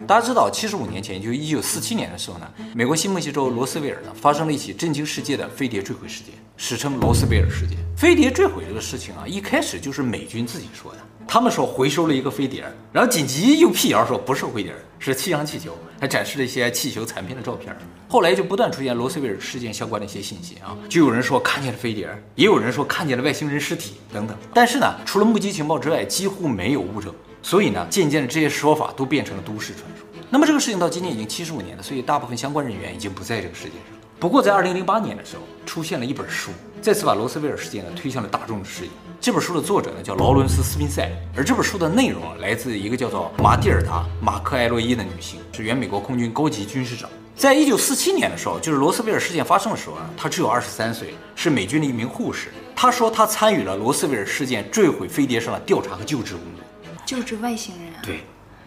大家知道，75年前，也就是1947年的时候呢，美国新墨西哥州罗斯威尔呢发生了一起震惊世界的飞碟坠毁事件，史称罗斯威尔事件。飞碟坠毁这个事情啊，一开始就是美军自己说的，他们说回收了一个飞碟，然后紧急又辟谣说不是飞碟，是气象气球，还展示了一些气球残片的照片。后来就不断出现罗斯威尔事件相关的一些信息啊，就有人说看见了飞碟，也有人说看见了外星人尸体等等。但是呢，除了目击情报之外，几乎没有物证，所以呢，渐渐的这些说法都变成了都市传说。那么这个事情到今天已经75年了，所以大部分相关人员已经不在这个世界上。不过在2008年的时候，出现了一本书，再次把罗斯威尔事件呢推向了大众视野。这本书的作者呢叫劳伦斯·斯宾塞，而这本书的内容来自一个叫做玛蒂尔达·马克埃洛伊的女性，是原美国空军高级军事长。在1947年的时候，就是罗斯威尔事件发生的时候啊，她只有23岁，是美军的一名护士。她说她参与了罗斯威尔事件坠毁飞碟上的调查和救治工作，救治外星人啊。对，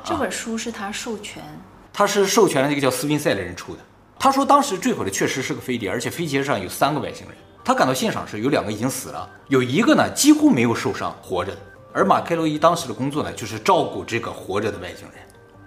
这本书是她授权，她是授权了这个叫斯宾塞的人出的。她说当时坠毁的确实是个飞碟，而且飞碟上有3个外星人。他赶到现场时，有2个已经死了，有一个呢几乎没有受伤，活着。而马克洛伊当时的工作呢，就是照顾这个活着的外星人。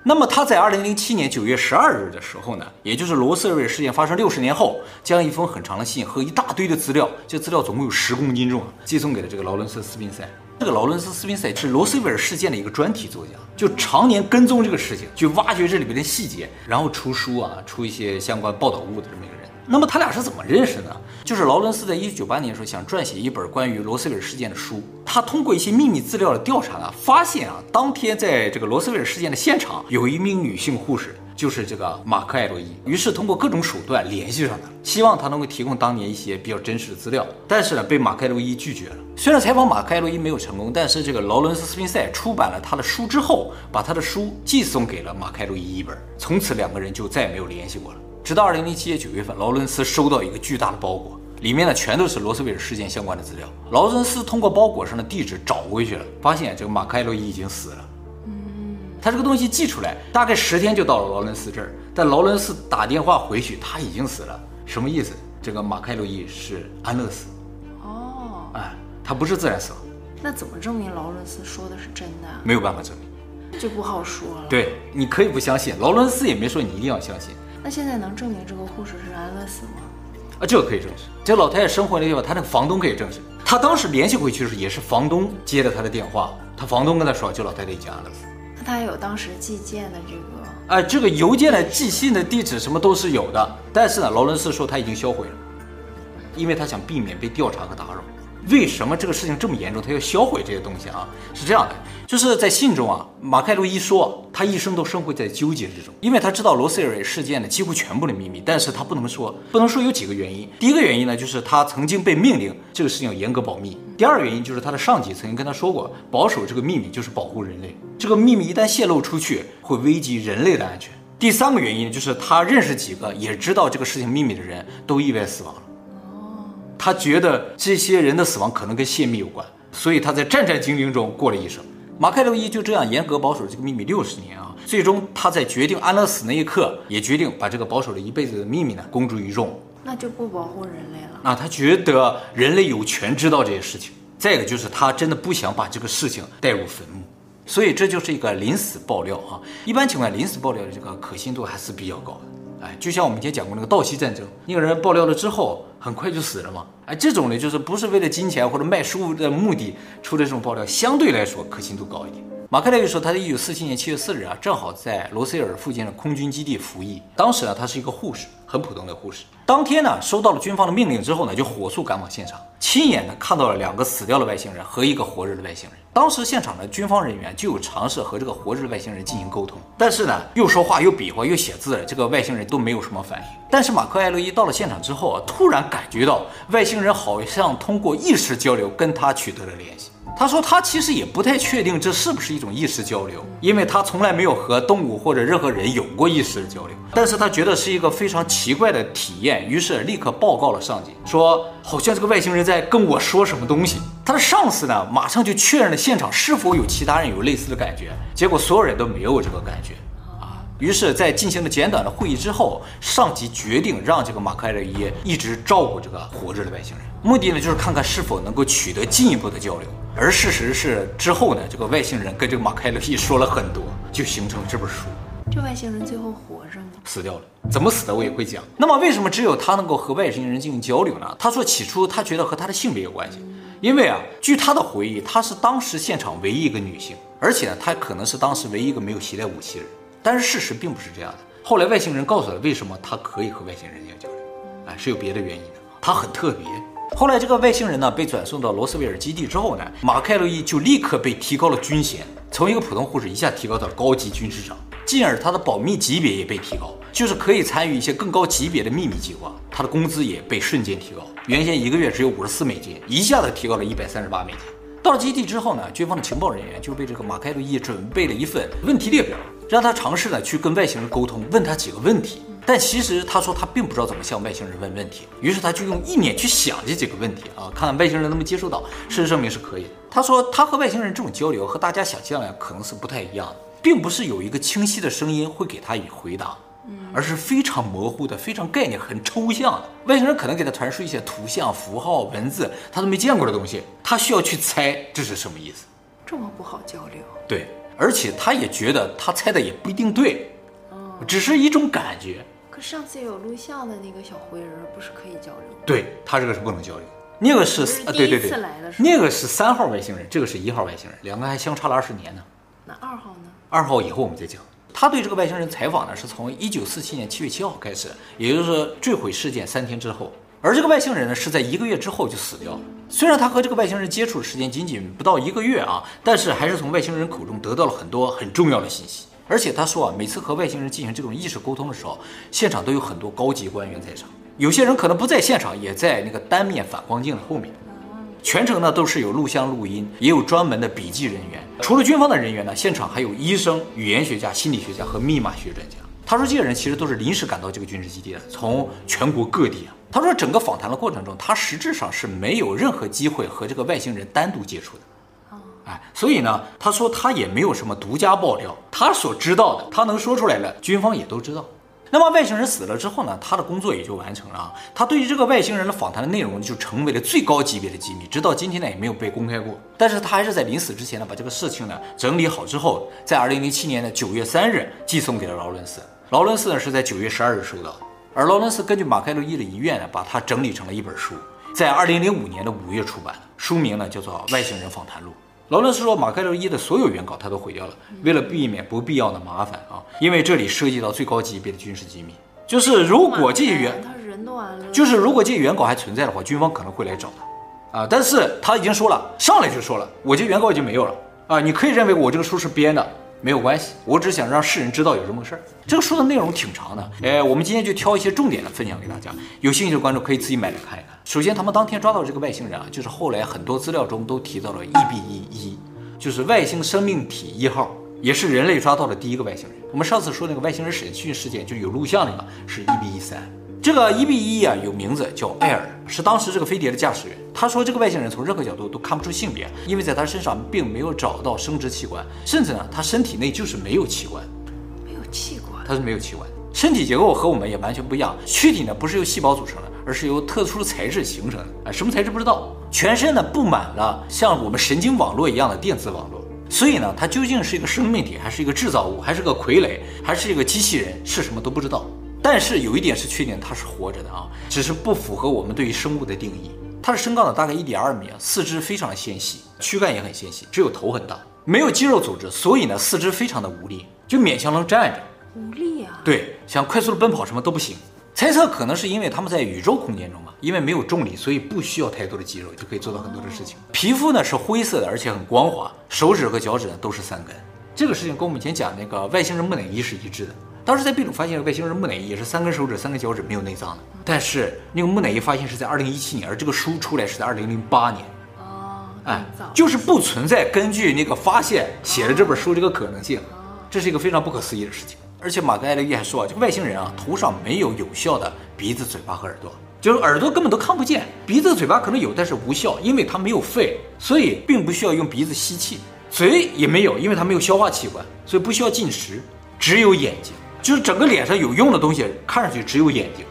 那么他在2007年9月12日的时候呢，也就是罗斯威尔事件发生60年后，将一封很长的信和一大堆的资料，这资料总共有10公斤重，寄送给了这个劳伦斯·斯宾塞。这个劳伦斯·斯宾塞是罗斯威尔事件的一个专题作家，就常年跟踪这个事情，去挖掘这里面的细节，然后出书啊，出一些相关报道物的这么一个人。那么他俩是怎么认识呢？就是劳伦斯在1998年的时候想撰写一本关于罗斯威尔事件的书，他通过一些秘密资料的调查呢，发现啊，当天在这个罗斯威尔事件的现场有一名女性护士，就是这个马克埃洛伊，于是通过各种手段联系上他，希望他能够提供当年一些比较真实的资料，但是呢，被马克埃洛伊拒绝了。虽然采访马克埃洛伊没有成功，但是这个劳伦斯·斯宾塞出版了他的书之后，把他的书寄送给了马克埃洛伊一本，从此2个人就再也没有联系过了。直到2007年9月份，劳伦斯收到一个巨大的包裹，里面呢全都是罗斯威尔事件相关的资料。劳伦斯通过包裹上的地址找回去了，发现这个马克埃洛伊已经死了。他这个东西寄出来大概10天就到了劳伦斯这儿，但劳伦斯打电话回去，他已经死了。什么意思？这个马克埃洛伊是安乐死。哦，哎，他不是自然死亡。那怎么证明劳伦斯说的是真的啊？没有办法证明，就不好说了。对，你可以不相信，劳伦斯也没说你一定要相信。那现在能证明这个护士是安乐死吗？啊，这个可以证实。这老太太生活的地方，她那个房东可以证实。她当时联系回去是也是房东接了她的电话，她房东跟她说，就老太太已经安乐死。那她有当时寄件的这个？哎，这个邮件的寄信的地址什么都是有的，但是呢，劳伦斯说他已经销毁了，因为他想避免被调查和打扰。为什么这个事情这么严重，他要销毁这些东西啊？是这样的，就是在信中啊，马克埃洛伊说他一生都生活在纠结之中，因为他知道罗斯威尔事件的几乎全部的秘密，但是他不能说有几个原因。第一个原因呢，就是他曾经被命令这个事情要严格保密。第二原因就是他的上级曾经跟他说过，保守这个秘密就是保护人类，这个秘密一旦泄露出去会危及人类的安全。第三个原因就是他认识几个也知道这个事情秘密的人都意外死亡了，他觉得这些人的死亡可能跟泄密有关，所以他在战战兢兢中过了一生。马克埃洛伊就这样严格保守这个秘密60年啊，最终他在决定安乐死那一刻，也决定把这个保守了一辈子的秘密呢公诸于众。那就不保护人类了。那他觉得人类有权知道这些事情。再一个就是他真的不想把这个事情带入坟墓，所以这就是一个临死爆料啊。一般情况下，临死爆料的这个可信度还是比较高的。哎，就像我们以前讲过那个盗窃战争，那个人爆料了之后很快就死了嘛。哎，这种呢就是不是为了金钱或者卖书的目的出的这种爆料，相对来说可信度高一点。马克埃洛伊说，他在1947年7月4日啊，正好在罗斯威尔附近的空军基地服役。当时呢，他是一个护士，很普通的护士。当天呢，收到了军方的命令之后呢，就火速赶往现场，亲眼呢看到了2个死掉的外星人和一个活着的外星人。当时现场的军方人员就有尝试和这个活着的外星人进行沟通，但是呢，又说话又比划又写字了，这个外星人都没有什么反应。但是马克埃洛伊到了现场之后啊，突然感觉到外星人好像通过意识交流跟他取得了联系。他说他其实也不太确定这是不是一种意识交流，因为他从来没有和动物或者任何人有过意识的交流，但是他觉得是一个非常奇怪的体验，于是立刻报告了上级，说好像这个外星人在跟我说什么东西。他的上司呢，马上就确认了现场是否有其他人有类似的感觉，结果所有人都没有这个感觉啊。于是在进行了简短的会议之后，上级决定让这个马克·埃勒耶一直照顾这个活着的外星人，目的呢就是看看是否能够取得进一步的交流。而事实是之后呢，这个外星人跟这个马克·埃勒耶说了很多，就形成了这本书。这外星人最后活着吗？死掉了，怎么死的我也会讲。那么为什么只有他能够和外星人进行交流呢？他说起初他觉得和他的性别有关系，因为啊，据他的回忆，他是当时现场唯一一个女性，而且呢，他可能是当时唯一一个没有携带武器的人。但是事实并不是这样的。后来外星人告诉他为什么他可以和外星人进行交流，哎，是有别的原因的，他很特别。后来这个外星人呢被转送到罗斯威尔基地之后呢，马克·埃勒耶就立刻被提高了军衔，从一个普通护士一下提高到了高级军事长，进而他的保密级别也被提高，就是可以参与一些更高级别的秘密计划。他的工资也被瞬间提高，原先一个月只有$54，一下子提高了$138。到了基地之后呢，军方的情报人员就为这个马克·埃勒耶准备了一份问题列表，让他尝试呢去跟外星人沟通，问他几个问题。但其实他说他并不知道怎么向外星人问问题，于是他就用1年去想这几个问题啊，看外星人能不能接受到。事实证明是可以的。他说他和外星人这种交流和大家想象的可能是不太一样的，并不是有一个清晰的声音会给他以回答，而是非常模糊的、非常概念、很抽象的。外星人可能给他传输一些图像、符号、文字，他都没见过的东西，他需要去猜这是什么意思。这么不好交流？对，而且他也觉得他猜的也不一定对，只是一种感觉。上次有录像的那个小灰人不是可以交流？对，他这个是不能交流。那个是对，那个是3号外星人，这个是1号外星人，两个还相差了20年呢。那2号呢？2号以后我们再讲。他对这个外星人采访呢，是从1947年7月7号开始，也就是坠毁事件3天之后。而这个外星人呢，是在1个月之后就死掉了。虽然他和这个外星人接触的时间仅仅不到1个月啊，但是还是从外星人口中得到了很多很重要的信息。而且他说啊，每次和外星人进行这种意识沟通的时候，现场都有很多高级官员在场，有些人可能不在现场，也在那个单面反光镜的后面。全程呢都是有录像录音，也有专门的笔记人员。除了军方的人员呢，现场还有医生、语言学家、心理学家和密码学专家。他说这些人其实都是临时赶到这个军事基地的，从全国各地啊。他说整个访谈的过程中，他实质上是没有任何机会和这个外星人单独接触的。哎，所以呢，他说他也没有什么独家爆料，他所知道的，他能说出来的，军方也都知道。那么外星人死了之后呢，他的工作也就完成了啊。他对于这个外星人的访谈的内容就成为了最高级别的机密，直到今天呢也没有被公开过。但是他还是在临死之前呢，把这个事情呢整理好之后，在2007年9月3日寄送给了劳伦斯。劳伦斯呢是在9月12日收到，而劳伦斯根据马克·埃勒耶的遗愿呢，把它整理成了一本书，在2005年5月出版，书名呢叫做《外星人访谈录》。劳伦斯说，马克·埃勒耶的所有原稿他都毁掉了，为了避免不必要的麻烦啊，因为这里涉及到最高级别的军事机密。就是如果这些原稿还存在的话，军方可能会来找他啊。但是他已经说了，上来就说了，我这原稿已经没有了啊，你可以认为我这个书是编的，没有关系，我只想让世人知道有这么个事儿。这个书的内容挺长的，我们今天就挑一些重点的分享给大家，有兴趣的观众可以自己买来看一看。首先，他们当天抓到这个外星人啊，就是后来很多资料中都提到了 EBE1， 就是外星生命体1号，也是人类抓到的第一个外星人。我们上次说那个外星人审讯事件就有录像那个是 EBE3， 这个 EBE1 啊有名字叫艾尔，是当时这个飞碟的驾驶员。他说这个外星人从任何角度都看不出性别，因为在他身上并没有找到生殖器官，甚至呢他身体内就是没有器官。没有器官？他是没有器官，身体结构和我们也完全不一样。躯体呢不是由细胞组成的，而是由特殊材质形成的，什么材质不知道。全身呢布满了像我们神经网络一样的电子网络。所以呢，它究竟是一个生命体，还是一个制造物，还是个傀儡，还是一个机器人，是什么都不知道。但是有一点是确定，它是活着的啊，只是不符合我们对于生物的定义。它的身高呢大概1.2米，四肢非常的纤细，躯干也很纤细，只有头很大，没有肌肉组织，所以呢四肢非常的无力，就勉强能站着。无力啊？对，想快速的奔跑什么都不行。猜测可能是因为他们在宇宙空间中嘛，因为没有重力，所以不需要太多的肌肉就可以做到很多的事情。皮肤呢是灰色的，而且很光滑，手指和脚趾呢都是3根。这个事情跟我们以前讲那个外星人木乃伊是一致的。当时在秘鲁发现了外星人木乃伊也是3根手指、3个脚趾，没有内脏的。但是那个木乃伊发现是在2017年，而这个书出来是在2008年。哎，就是不存在根据那个发现写了这本书这个可能性，这是一个非常不可思议的事情。而且马格艾利还说，就外星人啊，头上没有有效的鼻子、嘴巴和耳朵，就是耳朵根本都看不见，鼻子、嘴巴可能有，但是无效，因为它没有肺，所以并不需要用鼻子吸气；嘴也没有，因为它没有消化器官，所以不需要进食。只有眼睛，就是整个脸上有用的东西，看上去只有眼睛。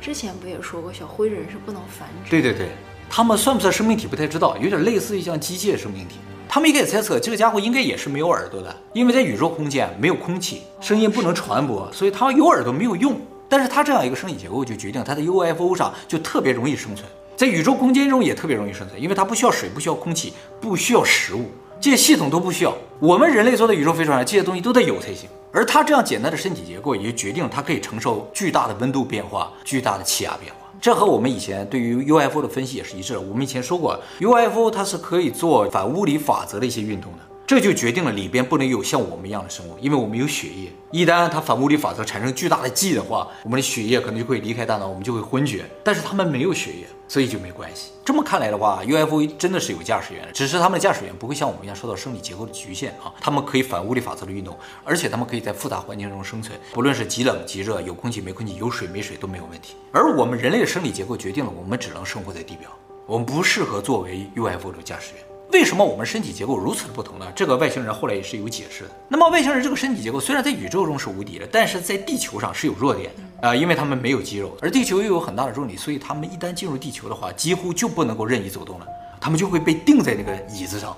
之前不也说过，小灰人是不能繁殖？对对对，他们算不算生命体不太知道，有点类似于像机械生命体。他们也可以猜测，这个家伙应该也是没有耳朵的，因为在宇宙空间没有空气，声音不能传播，所以他有耳朵没有用。但是他这样一个生理结构，就决定他在 UFO 上就特别容易生存，在宇宙空间中也特别容易生存，因为他不需要水，不需要空气，不需要食物，这些系统都不需要。我们人类做的宇宙飞船上，这些东西都得有才行。而它这样简单的身体结构，也就决定它可以承受巨大的温度变化、巨大的气压变化。这和我们以前对于 UFO 的分析也是一致的。我们以前说过 ，UFO 它是可以做反物理法则的一些运动的，这就决定了里边不能有像我们一样的生物，因为我们有血液。一旦它反物理法则产生巨大的剂的话，我们的血液可能就会离开大脑，我们就会昏厥。但是它们没有血液，所以就没关系。这么看来的话 ，UFO 真的是有驾驶员的，只是他们的驾驶员不会像我们一样受到生理结构的局限啊，他们可以反物理法则的运动，而且他们可以在复杂环境中生存，不论是极冷极热，有空气没空气，有水没水都没有问题。而我们人类的生理结构决定了我们只能生活在地表，我们不适合作为 UFO 的驾驶员。为什么我们身体结构如此的不同呢？这个外星人后来也是有解释的。那么外星人这个身体结构虽然在宇宙中是无敌的，但是在地球上是有弱点的啊，因为他们没有肌肉，而地球又有很大的重力，所以他们一旦进入地球的话，几乎就不能够任意走动了，他们就会被钉在那个椅子上，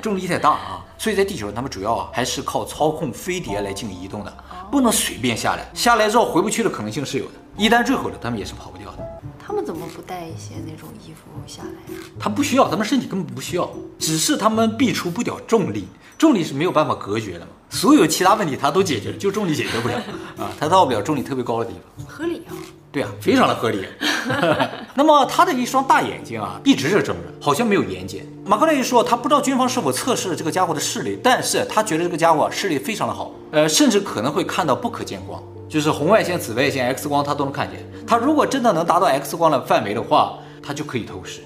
重力太大啊。所以在地球上，他们主要啊还是靠操控飞碟来进行移动的，不能随便下来，下来之后回不去的可能性是有的，一旦坠毁了，他们也是跑不掉的。他们怎么不带一些那种衣服下来呀？他不需要，他们身体根本不需要，只是他们避除不了重力，重力是没有办法隔绝的嘛。所有其他问题他都解决了，就重力解决不了啊，他到不了重力特别高的地方。合理啊？对啊，非常的合理。那么他的一双大眼睛啊，一直是睁着，好像没有眼睑。马克雷说，他不知道军方是否测试了这个家伙的视力，但是他觉得这个家伙视力非常的好，甚至可能会看到不可见光。就是红外线、紫外线、X 光，它都能看见。它如果真的能达到 X 光的范围的话，它就可以透视，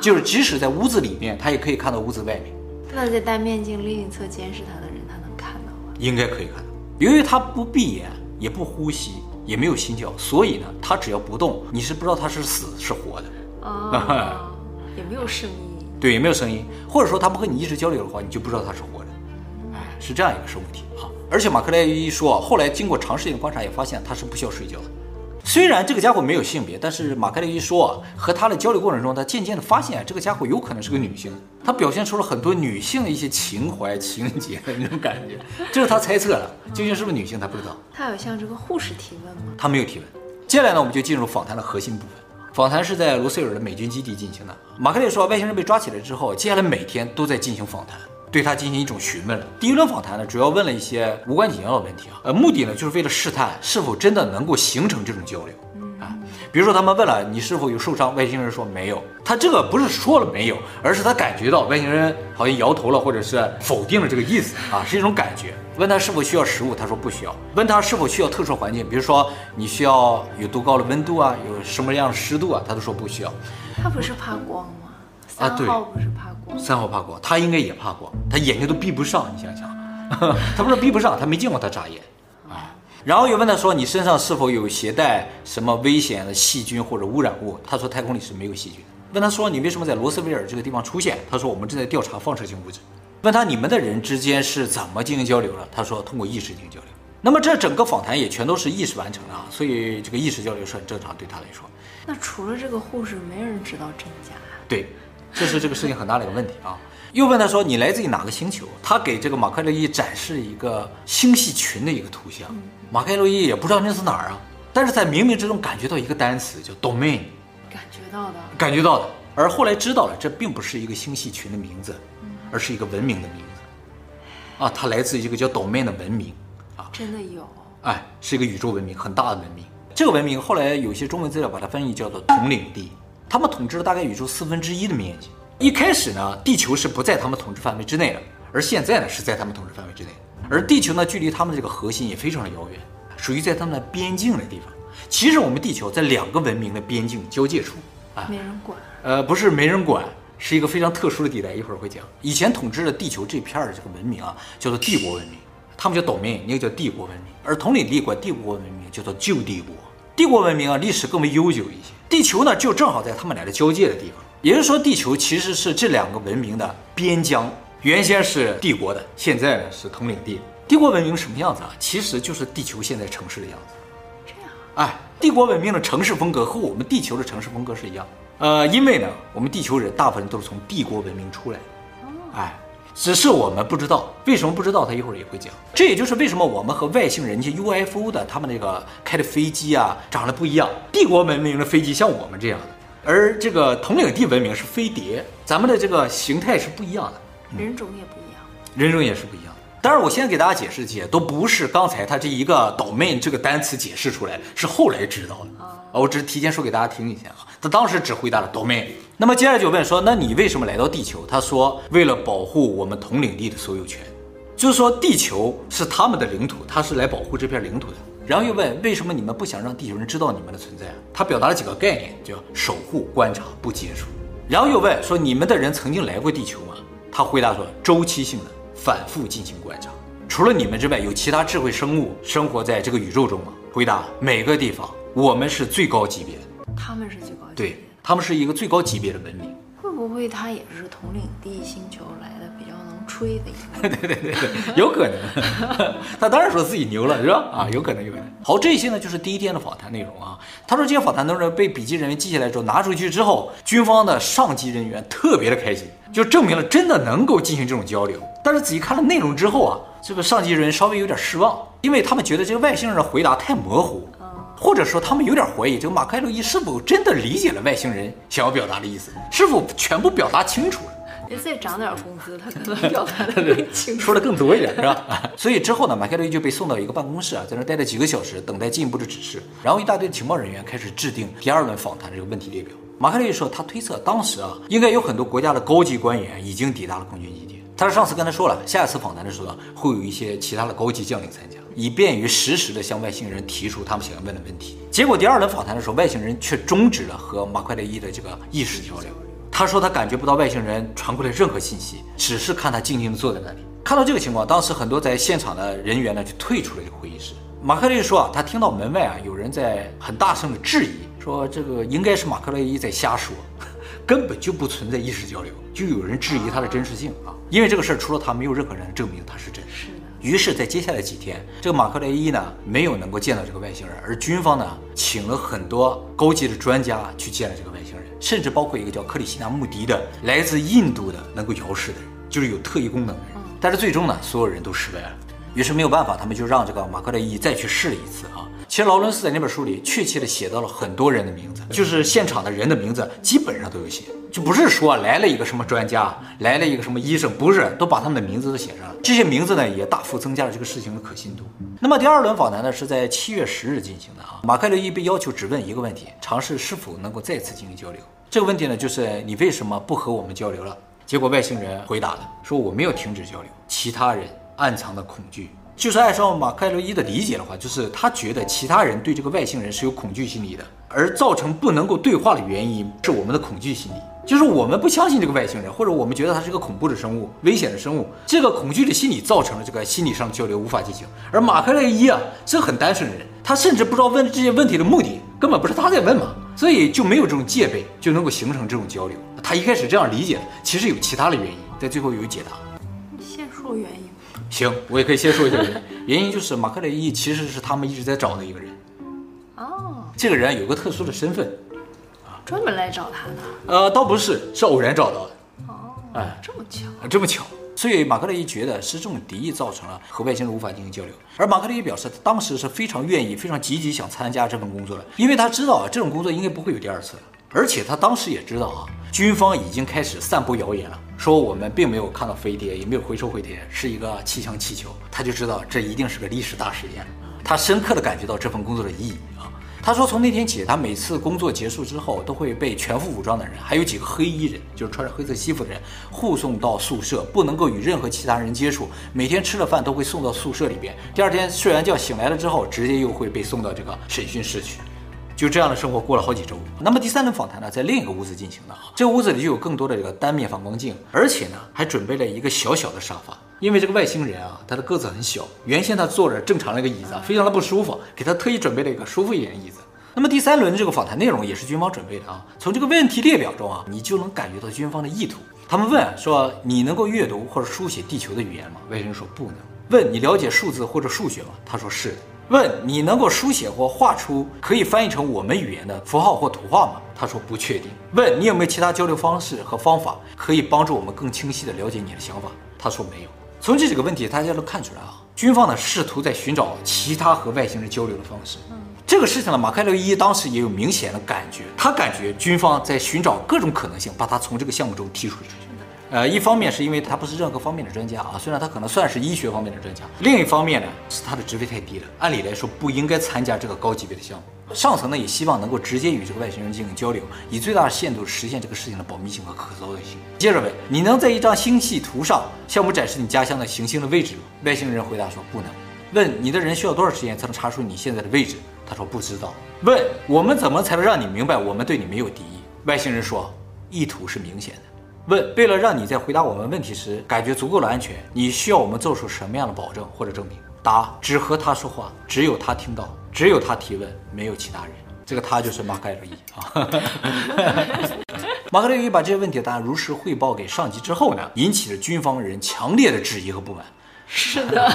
就是即使在屋子里面，它也可以看到屋子外面。那在戴面镜另一侧监视它的人，他能看到吗？应该可以看到，由于它不闭眼，也不呼吸，也没有心跳，所以呢，它只要不动，你是不知道它是死是活的。哦，也没有声音。对，也没有声音，或者说它不和你意识交流的话，你就不知道它是活的。哎，是这样一个生物体啊。而且马克莱一说，后来经过长时间的观察，也发现他是不需要睡觉的。虽然这个家伙没有性别，但是马克莱一说，和他的交流过程中，他渐渐的发现这个家伙有可能是个女性，他表现出了很多女性的一些情怀、情节的那种感觉。这是他猜测了，究竟是不是女性他不知道。他有向这个护士提问吗？他没有提问。接下来呢，我们就进入访谈的核心部分。访谈是在罗塞尔的美军基地进行的。马克莱说，外星人被抓起来之后，接下来每天都在进行访谈。对他进行一种询问了。第一轮访谈呢，主要问了一些无关紧要的问题啊，目的呢就是为了试探是否真的能够形成这种交流啊。比如说他们问了你是否有受伤，外星人说没有。他这个不是说了没有，而是他感觉到外星人好像摇头了，或者是否定了这个意思啊，是一种感觉。问他是否需要食物，他说不需要。问他是否需要特殊环境，比如说你需要有多高的温度啊，有什么样的湿度啊，他都说不需要。他不是怕光吗？啊，对，3号不是怕光，3号怕光，他应该也怕光，他眼睛都闭不上，你想想，他不是闭不上，他没见过他眨眼，啊，然后又问他说你身上是否有携带什么危险的细菌或者污染物，他说太空里是没有细菌。问他说你为什么在罗斯威尔这个地方出现，他说我们正在调查放射性物质。问他你们的人之间是怎么进行交流的，他说通过意识进行交流。那么这整个访谈也全都是意识完成的啊，所以这个意识交流是很正常对他来说。那除了这个护士，没人知道真假。对。这是这个事情很大的一个问题啊！又问他说你来自于哪个星球？他给这个马克洛伊展示一个星系群的一个图像，马克洛伊也不知道那是哪儿啊，但是在冥冥之中感觉到一个单词叫 Domain， 感觉到的，而后来知道了这并不是一个星系群的名字，而是一个文明的名字啊！他来自于一个叫 Domain 的文明啊，真的有，哎，是一个宇宙文明，很大的文明。这个文明后来有些中文资料把它翻译叫做统领地。他们统治了大概宇宙1/4的面积。一开始呢，地球是不在他们统治范围之内的，而现在呢是在他们统治范围之内。而地球呢，距离他们这个核心也非常的遥远，属于在他们的边境的地方。其实我们地球在2个文明的边境交界处啊，没人管。不是没人管，是一个非常特殊的地带，一会儿会讲。以前统治了地球这片儿这个文明啊，叫做帝国文明，他们叫 Domain， 那个叫帝国文明。而同理，帝国文明叫做旧帝国。帝国文明啊，历史更为悠久一些。地球呢，就正好在他们俩的交界的地方，也就是说，地球其实是这两个文明的边疆。原先是帝国的，现在呢是统领地。帝国文明什么样子啊？其实就是地球现在城市的样子。这样。哎，帝国文明的城市风格和我们地球的城市风格是一样。因为呢，我们地球人大部分都是从帝国文明出来的，哎，只是我们不知道，为什么不知道？他一会儿也会讲。这也就是为什么我们和外星人家 UFO 的他们那个开的飞机啊，长得不一样。帝国文明的飞机像我们这样的，而这个统领地文明是飞碟，咱们的这个形态是不一样的，人种也不一样，人种也是不一样。当然，我现在给大家解释这些都不是刚才他这一个 domain 这个单词解释出来，是后来知道的啊。我只是提前说给大家听一下啊。他当时只回答了 domain。那么接下来就问说，那你为什么来到地球？他说，为了保护我们统领地的所有权，就是说地球是他们的领土，他是来保护这片领土的。然后又问，为什么你们不想让地球人知道你们的存在啊？他表达了几个概念，叫守护、观察、不接触。然后又问说，你们的人曾经来过地球吗？他回答说，周期性的。反复进行观察，除了你们之外，有其他智慧生物生活在这个宇宙中吗？回答：每个地方，我们是最高级别的。他们是最高级别的，对，他们是一个最高级别的文明。会不会他也是统领地星球来的，比较能吹的一个？对对对对，有可能。他当然说自己牛了，是吧？啊，有可能，有可能。好，这些呢就是第一天的访谈内容啊。他说这些访谈内容被笔记人员记下来之后，拿出去之后，军方的上级人员特别的开心，就证明了真的能够进行这种交流。但是仔细看了内容之后啊，这个上级人稍微有点失望，因为他们觉得这个外星人的回答太模糊，或者说他们有点怀疑这个马凯洛伊是否真的理解了外星人想要表达的意思，是否全部表达清楚了。你再涨点工资，他可能表达的更清楚，说的更多一点，是吧？所以之后呢，马凯洛伊就被送到一个办公室啊，在那待了几个小时，等待进一步的指示。然后一大堆情报人员开始制定第二轮访谈这个问题列表。马凯洛伊说，他推测当时啊，应该有很多国家的高级官员已经抵达了空军基地。但是上次跟他说了，下一次访谈的时候会有一些其他的高级将领参加，以便于实时的向外星人提出他们想要问的问题。结果第二轮访谈的时候，外星人却终止了和马凯洛伊的这个意识交流。他说他感觉不到外星人传过来任何信息，只是看他静静地坐在那里。看到这个情况，当时很多在现场的人员呢就退出了这个会议室。马凯洛伊说啊，他听到门外啊有人在很大声的质疑，说这个应该是马凯洛伊在瞎说，根本就不存在意识交流，就有人质疑他的真实性啊！因为这个事儿，除了他，没有任何人证明他是真实的。于是，在接下来几天，这个马克雷伊呢没有能够见到这个外星人，而军方呢请了很多高级的专家去见了这个外星人，甚至包括一个叫克里希纳穆迪的来自印度的能够遥视的人，就是有特异功能的人。但是最终呢，所有人都失败了。于是没有办法，他们就让这个马克雷伊再去试了一次啊！其实劳伦斯在那本书里确切的写到了很多人的名字，就是现场的人的名字基本上都有写，就不是说来了一个什么专家，来了一个什么医生，不是，都把他们的名字都写上了。这些名字呢也大幅增加了这个事情的可信度。那么第二轮访谈呢是在7月10日进行的啊。马凯洛伊被要求只问一个问题，尝试是否能够再次进行交流。这个问题呢就是你为什么不和我们交流了？结果外星人回答了，说我没有停止交流，其他人暗藏的恐惧。就是按照马凯洛伊的理解的话，就是他觉得其他人对这个外星人是有恐惧心理的，而造成不能够对话的原因是我们的恐惧心理，就是我们不相信这个外星人，或者我们觉得他是个恐怖的生物、危险的生物，这个恐惧的心理造成了这个心理上交流无法进行。而马凯洛伊啊，是很单纯的人，他甚至不知道问这些问题的目的，根本不是他在问嘛，所以就没有这种戒备，就能够形成这种交流。他一开始这样理解，其实有其他的原因，在最后有解答。你先说原因。行，我也可以先说一下原因。原因就是马克雷伊其实是他们一直在找的一个人。哦，这个人有个特殊的身份，专门来找他的。倒不是，是偶然找到的。哦，哎，这么巧，这么巧。所以马克雷伊觉得是这种敌意造成了和外星人无法进行交流。而马克雷伊表示，他当时是非常愿意、非常积极想参加这份工作的，因为他知道啊，这种工作应该不会有第二次了。而且他当时也知道啊，军方已经开始散布谣言了，说我们并没有看到飞碟，也没有回收飞碟，是一个气象气球。他就知道这一定是个历史大事件，他深刻地感觉到这份工作的意义啊。他说从那天起，他每次工作结束之后，都会被全副武装的人，还有几个黑衣人，就是穿着黑色西服的人，护送到宿舍，不能够与任何其他人接触。每天吃了饭都会送到宿舍里边，第二天睡完觉醒来了之后，直接又会被送到这个审讯室去。就这样的生活过了好几周。那么第三轮访谈呢，在另一个屋子进行的，这屋子里就有更多的这个单面反光镜，而且呢还准备了一个小小的沙发，因为这个外星人啊，他的个子很小，原先他坐着正常的一个椅子啊，非常的不舒服，给他特意准备了一个舒服一点的椅子。那么第三轮这个访谈内容也是军方准备的啊，从这个问题列表中啊，你就能感觉到军方的意图。他们问说，你能够阅读或者书写地球的语言吗？外星人说不能。问你了解数字或者数学吗？他说是。问你能够书写或画出可以翻译成我们语言的符号或图画吗？他说不确定。问你有没有其他交流方式和方法可以帮助我们更清晰地了解你的想法？他说没有。从这几个问题大家都看出来啊，军方呢试图在寻找其他和外星人交流的方式。这个事情呢，马开洛伊当时也有明显的感觉，他感觉军方在寻找各种可能性，把他从这个项目中剔除出去。一方面是因为他不是任何方面的专家啊，虽然他可能算是医学方面的专家；另一方面呢，是他的职位太低了，按理来说不应该参加这个高级别的项目。上层呢也希望能够直接与这个外星人进行交流，以最大的限度实现这个事情的保密性和可操作性。接着问，你能在一张星系图上向我们展示你家乡的行星的位置吗？外星人回答说不能。问你的人需要多少时间才能查出你现在的位置？他说不知道。问我们怎么才能让你明白我们对你没有敌意？外星人说意图是明显的。问为了让你在回答我们问题时感觉足够的安全，你需要我们做出什么样的保证或者证明？答：只和他说话，只有他听到，只有他提问，没有其他人。这个他就是马凯洛伊啊。马凯洛伊把这些问题答案如实汇报给上级之后呢，引起了军方人强烈的质疑和不满。是的，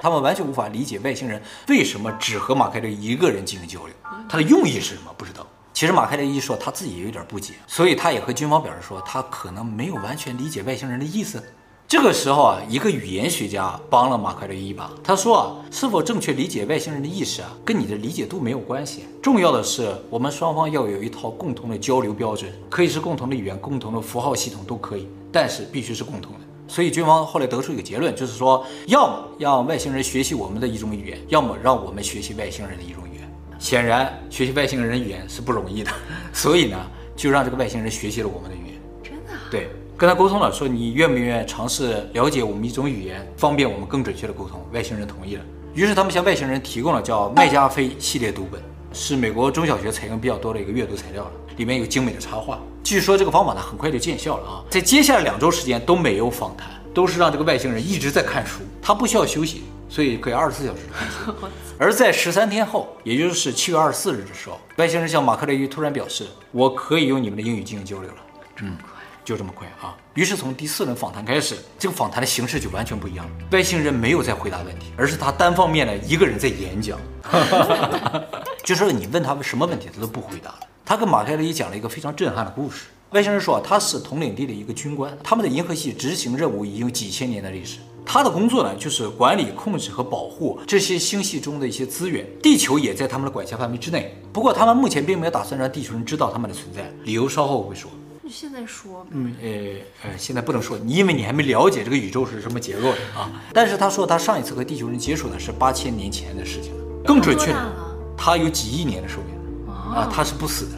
他们完全无法理解外星人为什么只和马凯洛伊一个人进行交流，他的用意是什么？不知道。其实马开洛伊说他自己也有点不解，所以他也和军方表示说他可能没有完全理解外星人的意思。这个时候啊，一个语言学家帮了马开洛伊一把，他说啊，是否正确理解外星人的意识啊，跟你的理解度没有关系，重要的是我们双方要有一套共同的交流标准，可以是共同的语言、共同的符号系统都可以，但是必须是共同的。所以军方后来得出一个结论，就是说要么让外星人学习我们的一种语言，要么让我们学习外星人的一种语言。显然学习外星人语言是不容易的，所以呢就让这个外星人学习了我们的语言。真的？对，跟他沟通了，说你愿不愿意尝试了解我们一种语言，方便我们更准确的沟通。外星人同意了，于是他们向外星人提供了叫麦加菲系列读本，是美国中小学采用比较多的一个阅读材料了，里面有精美的插画。据说这个方法呢很快就见效了啊，在接下来2周时间都没有访谈，都是让这个外星人一直在看书，他不需要休息，所以可以24小时看书。而在13天后，也就是7月24日的时候，外星人向马开洛伊突然表示：“我可以用你们的英语进行交流了。”就这么快啊！于是从第4轮访谈开始，这个访谈的形式就完全不一样了。外星人没有在回答问题，而是他单方面的一个人在演讲。就说你问他什么问题，他都不回答了。他跟马开洛伊讲了一个非常震撼的故事。外星人说啊，他是统领地的一个军官，他们的银河系执行任务已经有几千年的历史。他的工作呢，就是管理、控制和保护这些星系中的一些资源，地球也在他们的管辖范围之内。不过他们目前并没有打算让地球人知道他们的存在，理由稍后我会说。你现在说呗。现在不能说，因为你还没了解这个宇宙是什么结构的啊。但是他说他上一次和地球人接触呢是8000年前的事情了，更准确的，他有几亿年的寿命啊，他是不死的。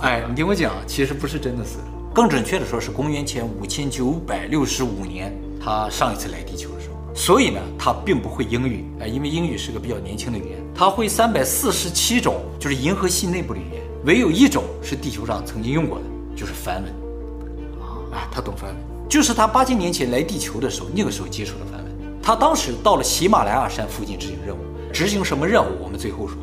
哎，你听我讲，其实不是真的死了。更准确的说是公元前5965年，他上一次来地球的时候。所以呢，他并不会英语，因为英语是个比较年轻的语言。他会347种，就是银河系内部的语言，唯有一种是地球上曾经用过的，就是梵文。啊，他懂梵文，就是他8000年前来地球的时候，那个时候接触的梵文。他当时到了喜马拉雅山附近执行任务，执行什么任务我们最后说。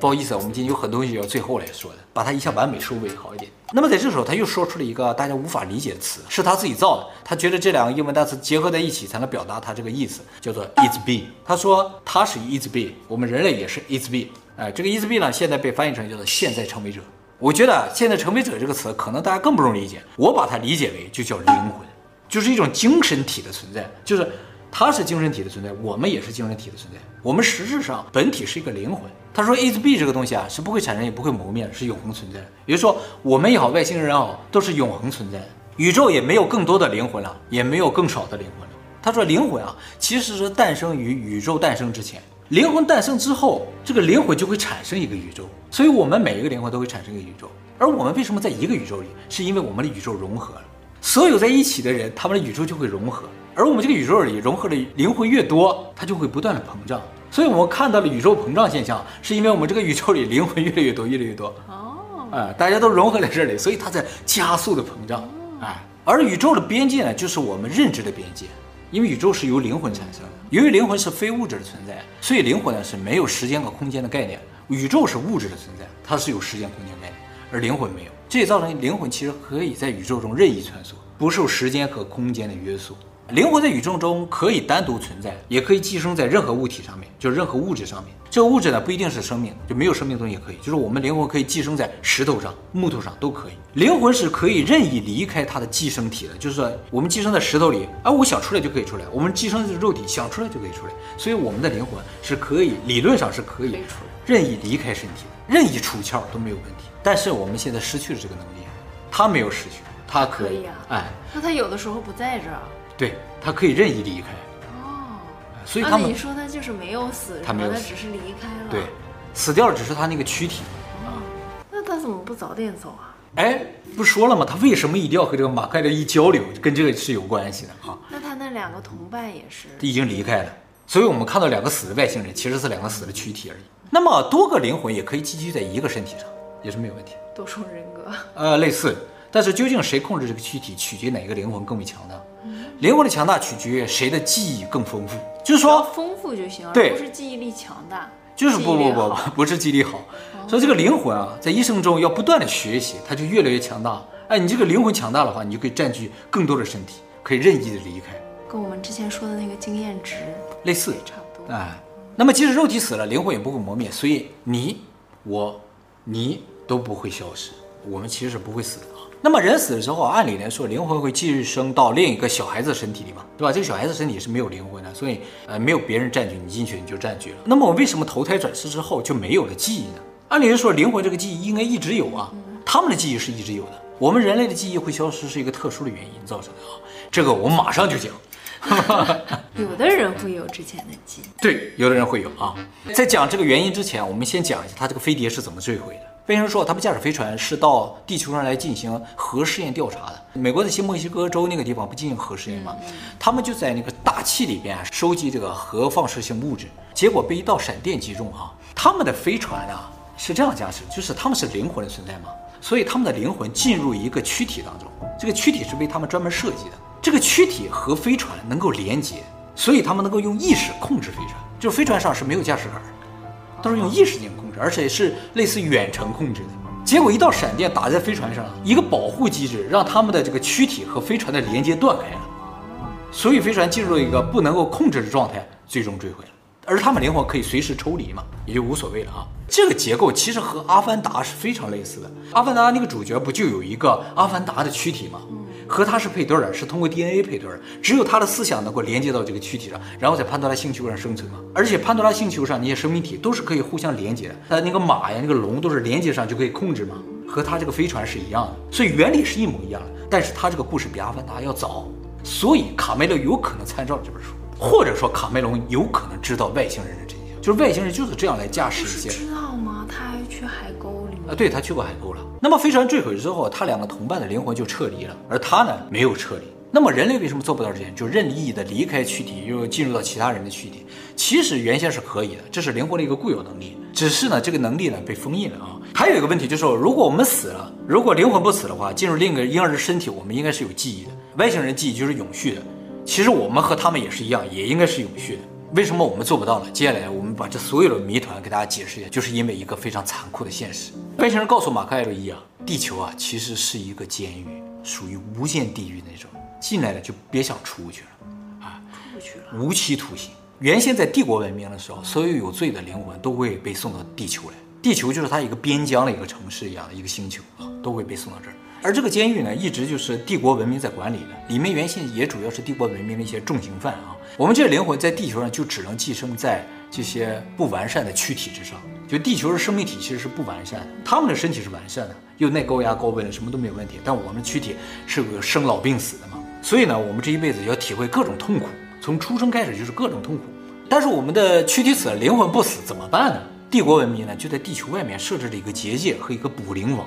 不好意思，我们今天有很多东西要最后来说的，把它一下完美收尾好一点。那么在这时候他又说出了一个大家无法理解的词，是他自己造的，他觉得这两个英文单词结合在一起才能表达他这个意思，叫做 It's be。 他说他是 It's be， 我们人类也是 It's be。这个 It's be 呢现在被翻译成叫做现在成为者。我觉得现在成为者这个词可能大家更不容易理解，我把它理解为就叫灵魂，就是一种精神体的存在，就是它是精神体的存在，我们也是精神体的存在，我们实质上本体是一个灵魂。他说 Is Be 这个东西啊是不会产生也不会磨灭，是永恒存在的，也就是说我们也好，外星人也好，都是永恒存在的。宇宙也没有更多的灵魂了，也没有更少的灵魂了。他说灵魂啊其实是诞生于宇宙诞生之前，灵魂诞生之后，这个灵魂就会产生一个宇宙，所以我们每一个灵魂都会产生一个宇宙。而我们为什么在一个宇宙里，是因为我们的宇宙融合了，所有在一起的人他们的宇宙就会融合，而我们这个宇宙里融合的灵魂越多，它就会不断的膨胀，所以我们看到了宇宙膨胀现象，是因为我们这个宇宙里灵魂越来越多，越来越多。哦，哎，大家都融合在这里，所以它在加速的膨胀。哎，而宇宙的边界呢，就是我们认知的边界。因为宇宙是由灵魂产生的，由于灵魂是非物质的存在，所以灵魂呢是没有时间和空间的概念。宇宙是物质的存在，它是有时间空间概念，而灵魂没有。这也造成灵魂其实可以在宇宙中任意穿梭，不受时间和空间的约束。灵魂在宇宙中可以单独存在，也可以寄生在任何物体上面，就任何物质上面。这个物质呢不一定是生命，就没有生命的东西也可以。就是我们灵魂可以寄生在石头上、木头上都可以。灵魂是可以任意离开它的寄生体的，就是说我们寄生在石头里，哎，我想出来就可以出来；我们寄生在肉体，想出来就可以出来。所以我们的灵魂是可以，理论上是可以任意离开身体的，任意出窍都没有问题。但是我们现在失去了这个能力，它没有失去，它可以。哎，那它有的时候不在这儿。对，他可以任意离开。哦，所以他们，你说他就是没有死，他没有死，他只是离开了。对，死掉了只是他那个躯体。哦，那他怎么不早点走啊？哎，不说了吗？他为什么一定要和这个马凯的一交流，跟这个是有关系的啊。那他那两个同伴也是已经离开了，所以我们看到两个死的外星人，其实是两个死的躯体而已。那么多个灵魂也可以寄居在一个身体上，也是没有问题。多重人格？类似。但是究竟谁控制这个躯体，取决于哪个灵魂更为强大。灵魂的强大取决于谁的记忆更丰富，就是说丰富就行，对，而不是记忆力强大，就是不是记忆力好。所以这个灵魂啊，在一生中要不断的学习，它就越来越强大。哎，你这个灵魂强大的话，你就可以占据更多的身体，可以任意的离开，跟我们之前说的那个经验值类似，差不多。哎，那么即使肉体死了，灵魂也不会磨灭，所以你、我、你都不会消失，我们其实是不会死的。那么人死的时候，按理来说，灵魂会寄生到另一个小孩子身体里嘛，对吧？这个小孩子身体是没有灵魂的，所以没有别人占据，你进去你就占据了。那么我为什么投胎转世之后就没有了记忆呢？按理来说，灵魂这个记忆应该一直有啊，他们的记忆是一直有的。我们人类的记忆会消失是一个特殊的原因造成的啊，这个我马上就讲。有的人会有之前的记忆，对，有的人会有啊。在讲这个原因之前，我们先讲一下它这个飞碟是怎么坠毁的。为什么说他们驾驶飞船是到地球上来进行核试验调查的？美国的新墨西哥州那个地方不进行核试验吗？他们就在那个大气里边收集这个核放射性物质，结果被一道闪电击中啊！他们的飞船啊是这样驾驶，就是他们是灵魂的存在嘛，所以他们的灵魂进入一个躯体当中，这个躯体是为他们专门设计的，这个躯体和飞船能够连接，所以他们能够用意识控制飞船，就是飞船上是没有驾驶杆的。都是用意识进行控制，而且是类似远程控制的。结果一道闪电打在飞船上，一个保护机制让他们的这个躯体和飞船的连接断开了，所以飞船进入了一个不能够控制的状态，最终坠毁了。而他们灵魂可以随时抽离嘛，也就无所谓了啊。这个结构其实和阿凡达是非常类似的。阿凡达那个主角不就有一个阿凡达的躯体吗？和他是配对的，是通过 DNA 配对的，只有他的思想能够连接到这个躯体上，然后在潘多拉星球上生存嘛。而且潘多拉星球上那些生命体都是可以互相连接的，它那个马呀、那个龙都是连接上就可以控制嘛，和他这个飞船是一样的，所以原理是一模一样的。但是他这个故事比阿凡达要早，所以卡梅隆有可能参照了这本书，或者说卡梅隆有可能知道外星人的真相，就是外星人就是这样来驾驶一些。知道吗？他还去海沟里面啊？对，他去过海沟了。那么飞船坠毁之后，他两个同伴的灵魂就撤离了，而他呢没有撤离。那么人类为什么做不到这点？就任意的离开躯体，又进入到其他人的躯体。其实原先是可以的，这是灵魂的一个固有能力，只是呢这个能力呢被封印了啊。还有一个问题就是，如果我们死了，如果灵魂不死的话，进入另一个婴儿的身体，我们应该是有记忆的。外星人记忆就是永续的，其实我们和他们也是一样，也应该是永续的。为什么我们做不到呢？接下来我们把这所有的谜团给大家解释一下，就是因为一个非常残酷的现实。外星人告诉马克·艾洛伊啊，地球啊其实是一个监狱，属于无间地狱那种，进来了就别想出去了啊，出不去了，无期徒刑。原先在帝国文明的时候，所有有罪的灵魂都会被送到地球来，地球就是它一个边疆的一个城市一样的一个星球啊，都会被送到这儿。而这个监狱呢，一直就是帝国文明在管理的，里面原先也主要是帝国文明的一些重刑犯啊。我们这些灵魂在地球上就只能寄生在这些不完善的躯体之上，就地球的生命体其实是不完善的，他们的身体是完善的，又耐高压高温，什么都没有问题，但我们躯体是个生老病死的嘛，所以呢，我们这一辈子要体会各种痛苦，从出生开始就是各种痛苦。但是我们的躯体死了，灵魂不死怎么办呢？帝国文明呢就在地球外面设置了一个结界和一个捕灵网。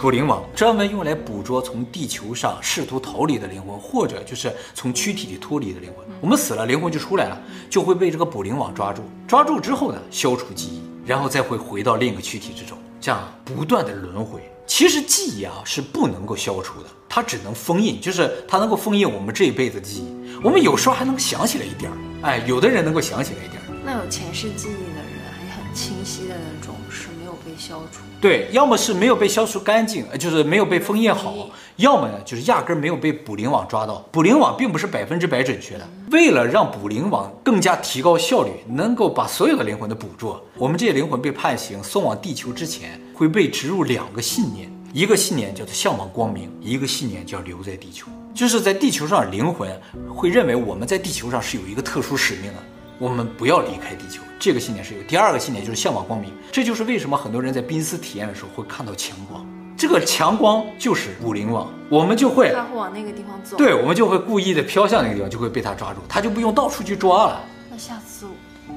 捕灵网专门用来捕捉从地球上试图逃离的灵魂，或者就是从躯体里脱离的灵魂。我们死了，灵魂就出来了，就会被这个捕灵网抓住。抓住之后呢，消除记忆，然后再会回到另一个躯体之中，这样不断的轮回。其实记忆啊是不能够消除的，它只能封印，就是它能够封印我们这一辈子的记忆。我们有时候还能想起来一点儿，哎，有的人能够想起来一点儿。那有前世记忆的人，还很清晰的那种是没有被消除。对，要么是没有被消除干净，就是没有被封印好，要么呢就是压根没有被捕灵网抓到。捕灵网并不是100%准确的，为了让捕灵网更加提高效率，能够把所有的灵魂的捕捉，我们这些灵魂被判刑送往地球之前，会被植入2个信念，一个信念叫做向往光明，一个信念叫留在地球。就是在地球上，灵魂会认为我们在地球上是有一个特殊使命的，我们不要离开地球，这个信念是有。第二个信念就是向往光明，这就是为什么很多人在濒死体验的时候会看到强光，这个强光就是捕灵网，我们就会往那个地方走。对，我们就会故意的飘向那个地方，就会被他抓住，他就不用到处去抓了。那下次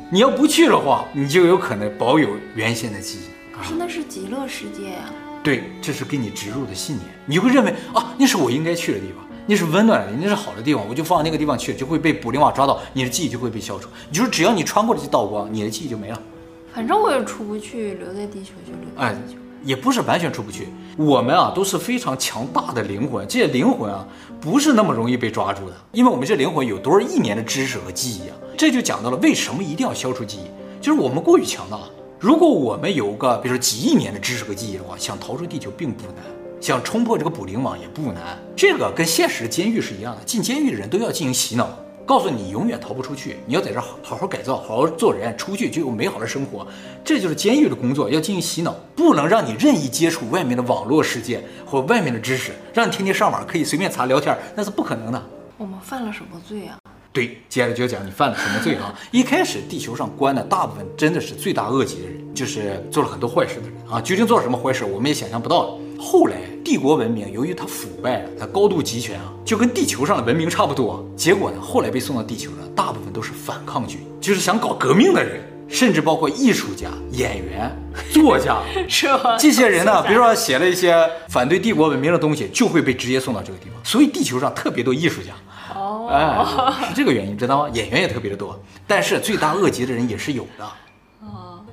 你要不去的话，你就有可能保有原先的记忆。可是那是极乐世界呀。对，这是给你植入的信念，你会认为啊，那是我应该去的地方，那是温暖的，那是好的地方，我就放那个地方去，就会被捕灵网抓到，你的记忆就会被消除。你就是只要你穿过这道光，你的记忆就没了。反正我也出不去，留在地球就留在地球。也不是完全出不去，我们啊都是非常强大的灵魂，这些灵魂啊不是那么容易被抓住的，因为我们这灵魂有多少亿年的知识和记忆啊。这就讲到了为什么一定要消除记忆，就是我们过于强大。如果我们有个比如说几亿年的知识和记忆的话，想逃出地球并不难，想冲破这个捕灵网也不难。这个跟现实监狱是一样的，进监狱的人都要进行洗脑，告诉你永远逃不出去，你要在这儿好好改造，好好做人，出去就有美好的生活。这就是监狱的工作，要进行洗脑，不能让你任意接触外面的网络世界或外面的知识，让你天天上网可以随便查聊天，那是不可能的。我们犯了什么罪啊？对，接下来就要讲你犯了什么罪啊。一开始地球上关的大部分真的是罪大恶极的人，就是做了很多坏事的人啊。究竟做了什么坏事，我们也想象不到的。后来帝国文明由于它腐败了，它高度集权啊，就跟地球上的文明差不多。结果呢，后来被送到地球上，大部分都是反抗军，就是想搞革命的人，甚至包括艺术家、演员、作家，是吧？这些人呢，比如说写了一些反对帝国文明的东西，就会被直接送到这个地方。所以地球上特别多艺术家。哎，是这个原因，知道吗？演员也特别的多，但是罪大恶极的人也是有的。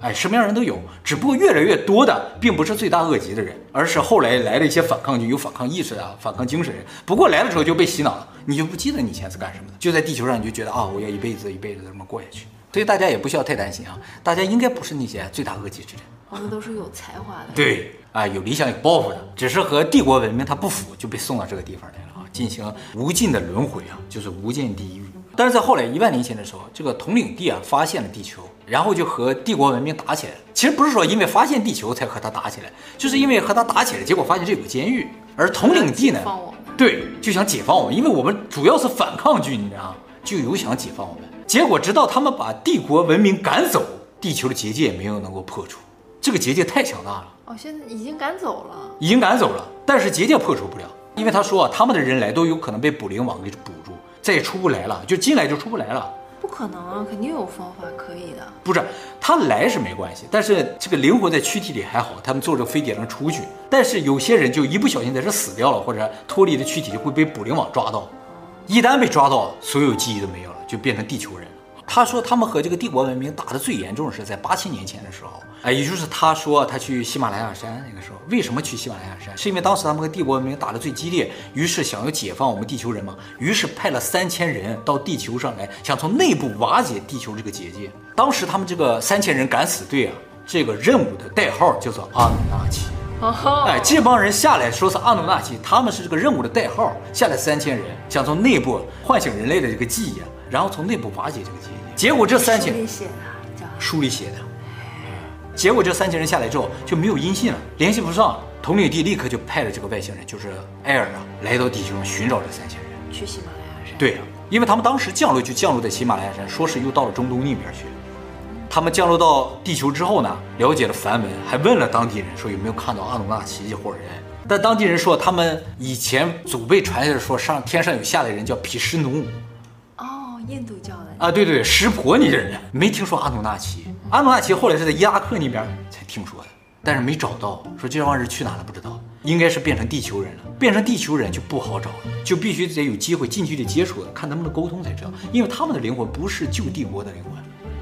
哎，什么样人都有，只不过越来越多的并不是罪大恶极的人，而是后来来了一些反抗军，有反抗意识啊、反抗精神人。不过来的时候就被洗脑了，你就不记得你以前是干什么的，就在地球上你就觉得啊，我要一辈子一辈子这么过下去。所以大家也不需要太担心啊，大家应该不是那些罪大恶极之人，我们都是有才华的。对，啊，有理想有抱负的，只是和帝国文明它不符，就被送到这个地方来了。进行无尽的轮回啊，就是无间地狱。但是在后来10000年前的时候，这个统领地啊发现了地球，然后就和帝国文明打起来了。其实不是说因为发现地球才和他打起来，就是因为和他打起来，结果发现这有个监狱，而统领地呢，对，就想解放我们，因为我们主要是反抗军，你知道吗？就有想解放我们。结果直到他们把帝国文明赶走，地球的结界也没有能够破除，这个结界太强大了。哦，现在已经赶走了，已经赶走了，但是结界破除不了。因为他说啊，他们的人来都有可能被捕灵网给捕住，再也出不来了，就进来就出不来了。不可能啊，肯定有方法可以的。不是，他来是没关系，但是这个灵魂在躯体里还好，他们坐着飞碟能出去。但是有些人就一不小心在这死掉了，或者脱离的躯体就会被捕灵网抓到。一旦被抓到，所有记忆都没有了，就变成地球人。他说他们和这个帝国文明打得最严重的是在8000年前的时候，哎，也就是他说他去喜马拉雅山那个时候。为什么去喜马拉雅山？是因为当时他们和帝国文明打得最激烈，于是想要解放我们地球人嘛，于是派了3000人到地球上来，想从内部瓦解地球这个结界。当时他们这个3000人敢死队啊，这个任务的代号叫做阿努纳奇。哎，这帮人下来说是阿努纳奇，他们是这个任务的代号，下来3000人，想从内部唤醒人类的这个记忆啊，然后从内部瓦解这个结界。结果这3000人书里写的，结果这3000人下来之后就没有音信了，联系不上了。统领地立刻就派了这个外星人，就是埃尔啊，来到地球上寻找这3000人。去喜马拉雅山。对，因为他们当时降落就降落在喜马拉雅山，说是又到了中东那边去。他们降落到地球之后呢，了解了梵文，还问了当地人说有没有看到阿努纳奇这伙人。但当地人说他们以前祖辈传下来说上天上有下来人叫毗湿奴。印度教的啊，对对，湿婆，你这人没听说阿努纳奇？阿努纳奇后来是在伊拉克那边才听说的。但是没找到，说这帮人去哪了不知道，应该是变成地球人了。变成地球人就不好找了，就必须得有机会近距离接触，看能不能沟通才知道，因为他们的灵魂不是旧帝国的灵魂。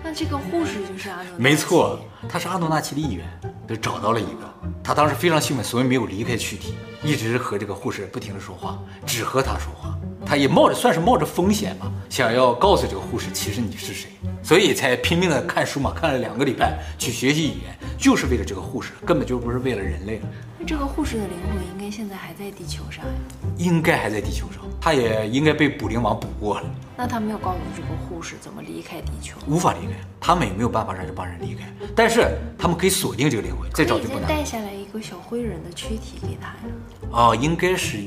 那这个护士就是阿诺纳奇？没错，他是阿诺纳奇的一员，就找到了一个。他当时非常兴奋，所以没有离开躯体，一直和这个护士不停地说话，只和他说话。他也算是冒着风险吧，想要告诉这个护士其实你是谁，所以才拼命的看书嘛，看了2个礼拜去学习语言，就是为了这个护士，根本就不是为了人类了。那这个护士的灵魂应该现在还在地球上呀？应该还在地球上，他也应该被捕灵王捕过了。那他没有告诉这个护士怎么离开地球？无法离开，他们也没有办法让这帮人离开，但是他们可以锁定这个灵魂，再找就不难。带下来一个小灰人的躯体给他呀？啊，应该是。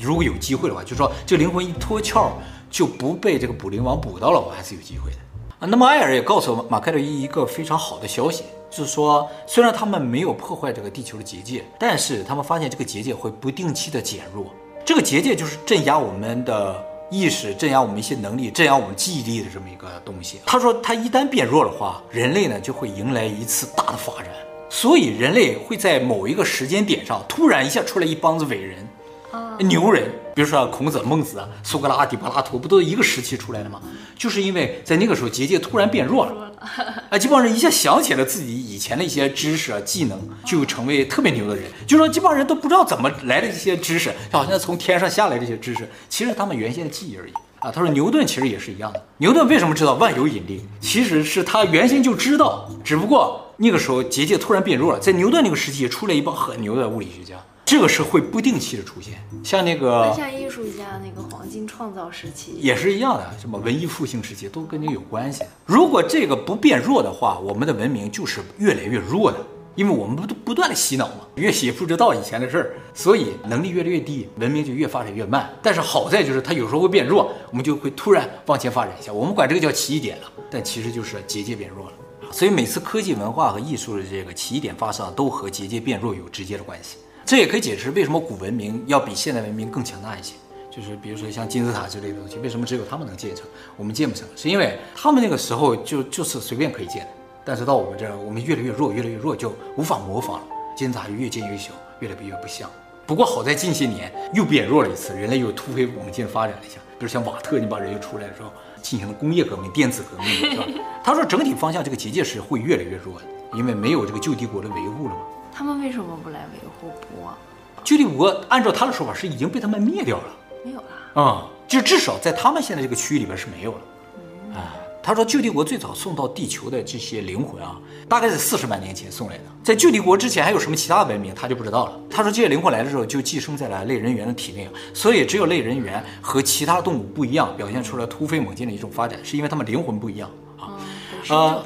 如果有机会的话，就说这灵魂一脱壳就不被这个捕灵王捕到了，我还是有机会的啊。那么艾尔也告诉马凯洛伊一个非常好的消息，就是说虽然他们没有破坏这个地球的结界，但是他们发现这个结界会不定期的减弱。这个结界就是镇压我们的意识，镇压我们一些能力，镇压我们记忆力的这么一个东西。他说他一旦变弱的话，人类呢就会迎来一次大的发展，所以人类会在某一个时间点上突然一下出来一帮子伟人牛人，比如说孔子、孟子、苏格拉底、柏拉图，不都一个时期出来的吗？就是因为在那个时候结界突然变弱了，哎，这帮人一下想起了自己以前的一些知识啊、技能，就成为特别牛的人。就说这帮人都不知道怎么来的这些知识，好像从天上下来这些知识，其实他们原先的记忆而已啊。他说牛顿其实也是一样的，牛顿为什么知道万有引力？其实是他原先就知道，只不过那个时候结界突然变弱了。在牛顿那个时期，也出来一帮很牛的物理学家。这个是会不定期的出现，像那个像艺术家那个黄金创造时期也是一样的，什么文艺复兴时期都跟这有关系。如果这个不变弱的话，我们的文明就是越来越弱的，因为我们不断的洗脑嘛，越洗不知道以前的事儿，所以能力越来越低，文明就越发展越慢。但是好在就是它有时候会变弱，我们就会突然往前发展一下，我们管这个叫奇异点了，但其实就是结界变弱了。所以每次科技文化和艺术的这个奇异点发生都和结界变弱有直接的关系。这也可以解释为什么古文明要比现代文明更强大一些，就是比如说像金字塔之类的东西，为什么只有他们能建成，我们建不成，是因为他们那个时候就是随便可以建的，但是到我们这儿，我们越来越弱，越来越弱，就无法模仿了，金字塔越建越小，越来越不像。不过好在近些年又变弱了一次，人类又突飞猛进发展了一下，比如像瓦特那帮人又出来的时候，进行了工业革命、电子革命，是吧？他说整体方向这个结界是会越来越弱的，因为没有这个旧帝国的维护了嘛。他们为什么不来维护国？旧帝国按照他的说法是已经被他们灭掉了，没有了。就至少在他们现在这个区域里边是没有了。他说旧帝国最早送到地球的这些灵魂啊，大概是40万年前送来的。在旧帝国之前还有什么其他文明，他就不知道了。他说这些灵魂来的时候就寄生在了类人猿的体内，所以只有类人猿和其他动物不一样，表现出了突飞猛进的一种发展，是因为他们灵魂不一样啊。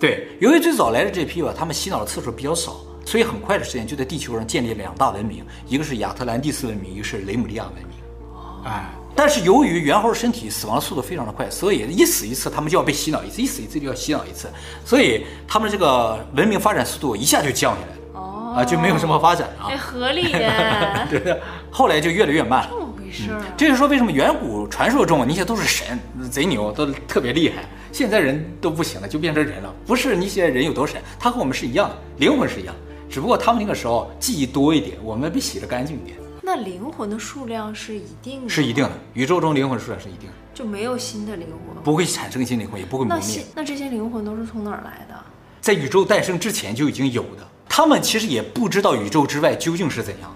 对，由于最早来的这批吧，他们洗脑的次数比较少。所以很快的时间就在地球上建立了2大文明，一个是亚特兰蒂斯文明，一个是雷姆利亚文明。但是由于猿猴身体死亡的速度非常的快，所以一死一次他们就要被洗脑一次，一死一次就要洗脑一次，所以他们这个文明发展速度一下就降下来了。就没有什么发展啊，合理耶。对，后来就越来越慢了。这么回事啊？这就是说为什么远古传说中那些都是神，贼牛，都特别厉害，现在人都不行了，就变成人了。不是那些人有多神，他和我们是一样的，灵魂是一样的。只不过他们那个时候记忆多一点，我们被洗得干净一点。那灵魂的数量是一定的，是一定的。宇宙中灵魂数量是一定的，就没有新的灵魂，不会产生新灵魂，也不会磨灭。那这些灵魂都是从哪儿来的？在宇宙诞生之前就已经有的。他们其实也不知道宇宙之外究竟是怎样，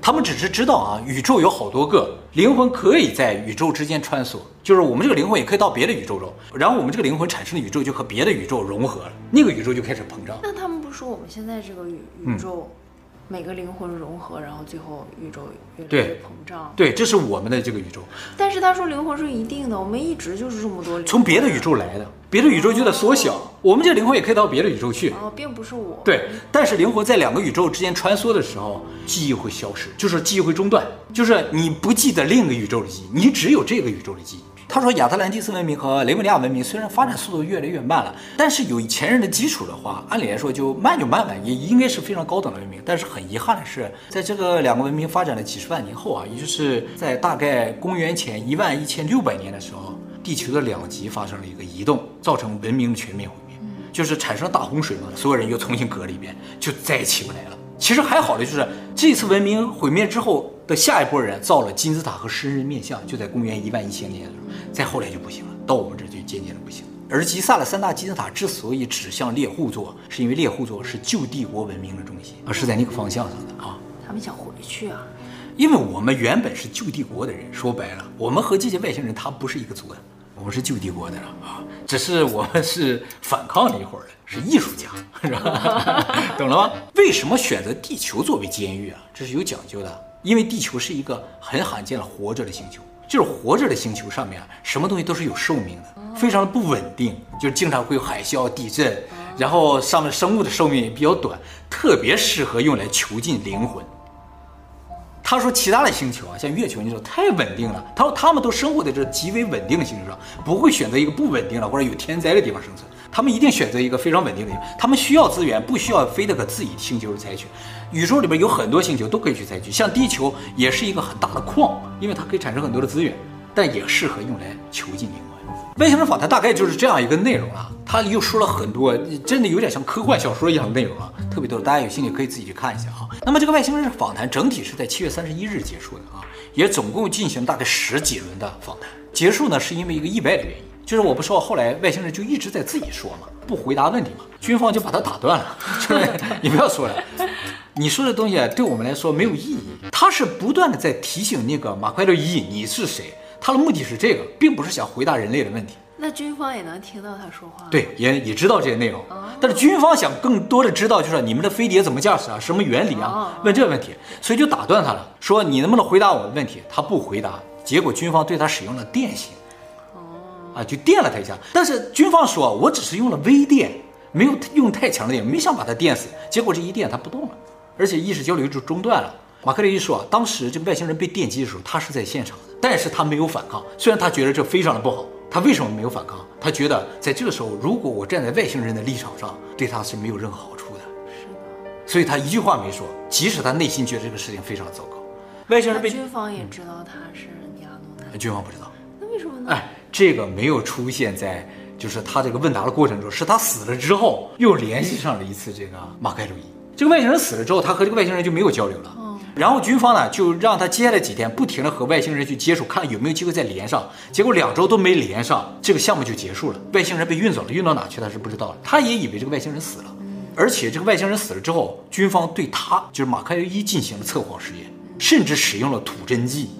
他们只是知道啊，宇宙有好多个灵魂可以在宇宙之间穿梭，就是我们这个灵魂也可以到别的宇宙中，然后我们这个灵魂产生的宇宙就和别的宇宙融合了，那个宇宙就开始膨胀。那他们。说我们现在这个宇宙，每个灵魂融合，然后最后宇宙越来越膨胀。对，这是我们的这个宇宙。但是他说灵魂是一定的，我们一直就是这么多灵魂，从别的宇宙来的，别的宇宙就在缩小，我们这灵魂也可以到别的宇宙去。并不是我。对，但是灵魂在2个宇宙之间穿梭的时候，记忆会消失，就是记忆会中断，就是你不记得另一个宇宙的记忆，你只有这个宇宙的记忆。他说亚特兰蒂斯文明和雷姆利亚文明虽然发展速度越来越慢了，但是有前人的基础的话，按理来说就慢慢也应该是非常高等的文明。但是很遗憾的是，在这个2个文明发展了几十万年后啊，也就是在大概公元前11600年的时候，地球的2极发生了一个移动，造成文明的全面毁灭。就是产生大洪水嘛，所有人又重新隔离一遍，就再也起不来了。其实还好的就是这次文明毁灭之后的下一波人造了金字塔和狮身面像，就在公元11000年的时候，再后来就不行了，到我们这就渐渐的不行了。而吉萨的三大金字塔之所以指向猎户座，是因为猎户座是旧帝国文明的中心，而是在那个方向上的啊。他们想回去啊，因为我们原本是旧帝国的人，说白了，我们和这些外星人他不是一个族的，我们是旧帝国的人啊，只是我们是反抗那一伙的，是艺术家，是吧？懂了吗？为什么选择地球作为监狱啊？这是有讲究的，因为地球是一个很罕见的活着的星球。就是活着的星球上面啊，什么东西都是有寿命的，非常的不稳定，就经常会有海啸、地震，然后上面生物的寿命也比较短，特别适合用来囚禁灵魂。他说其他的星球啊，像月球那种太稳定了，他说他们都生活在这极为稳定的星球上，不会选择一个不稳定的或者有天灾的地方生存，他们一定选择一个非常稳定的地方。他们需要资源，不需要非得给自己星球采取。宇宙里边有很多星球都可以去采取，像地球也是一个很大的矿，因为它可以产生很多的资源，但也适合用来囚禁灵魂。外星人访谈大概就是这样一个内容了，他又说了很多，真的有点像科幻小说一样的内容了，特别多，大家有兴趣可以自己去看一下啊。那么这个外星人访谈整体是在7月31日结束的啊，也总共进行大概10几轮的访谈，结束呢是因为一个意外的原因，就是我不说后来外星人就一直在自己说嘛，不回答问题嘛，军方就把他打断了，就是你不要说了，你说的东西对我们来说没有意义。他是不断的在提醒那个马奎洛伊你是谁，他的目的是这个，并不是想回答人类的问题。那军方也能听到他说话，对，也知道这些内容，但是军方想更多的知道就是你们的飞碟怎么驾驶啊，什么原理啊，问这个问题，所以就打断他了，说你能不能回答我的问题，他不回答，结果军方对他使用了电刑，就电了他一下，但是军方说我只是用了微电，没有用太强的电，没想把他电死，结果这一电他不动了，而且意识交流就中断了。马克利一说，当时这个外星人被电击的时候他是在现场的，但是他没有反抗，虽然他觉得这非常的不好。他为什么没有反抗？他觉得在这个时候，如果我站在外星人的立场上，对他是没有任何好处的。是的，所以他一句话没说，即使他内心觉得这个事情非常糟糕。外星人被军方也知道他是尼阿努纳，军方不知道，那为什么呢？哎，这个没有出现在就是他这个问答的过程中，是他死了之后又联系上了一次这个马盖鲁伊。这个外星人死了之后，他和这个外星人就没有交流了。然后军方呢，就让他接下来几天不停地和外星人去接触，看有没有机会再连上。结果2周都没连上，这个项目就结束了。外星人被运走了，运到哪去他是不知道的。他也以为这个外星人死了，而且这个外星人死了之后，军方对他就是马开一进行了测谎实验，甚至使用了吐真剂。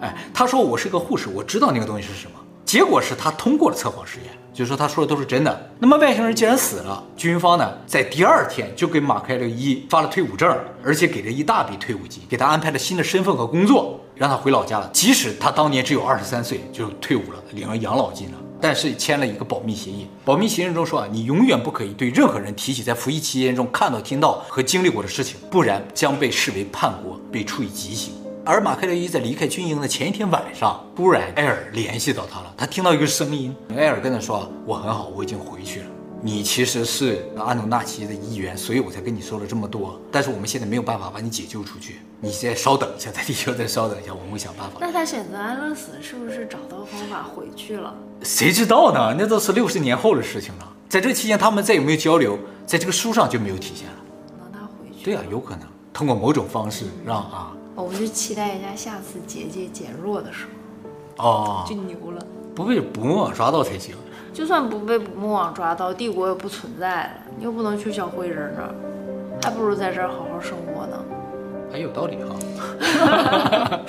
哎，他说我是个护士，我知道那个东西是什么。结果是他通过了测谎实验，就是说他说的都是真的。那么外星人既然死了，军方呢在第2天就给马凯洛伊发了退伍证，而且给了一大笔退伍金，给他安排了新的身份和工作，让他回老家了。即使他当年只有23岁就退伍了，领了养老金了，但是签了一个保密协议。保密协议中说啊，你永远不可以对任何人提起在服役期间中看到、听到和经历过的事情，不然将被视为叛国，被处以极刑。而马克洛伊在离开军营的前一天晚上，突然艾尔联系到他了，他听到一个声音，艾尔跟他说我很好，我已经回去了，你其实是阿努纳奇的一员，所以我才跟你说了这么多，但是我们现在没有办法把你解救出去，你先稍等一下，在地球再稍等一下，我们会想办法。那他选择安乐死是不是找到方法回去了？谁知道呢，那都是60年后的事情了。在这期间他们再有没有交流，在这个书上就没有体现了。让他回去，对啊，有可能通过某种方式让我们就期待一下下次结界减弱的时候，就牛了，不被捕魔网抓到才行。就算不被捕魔网抓到，帝国也不存在了，你又不能去小灰人那儿，还不如在这儿好好生活呢。还有道理哈。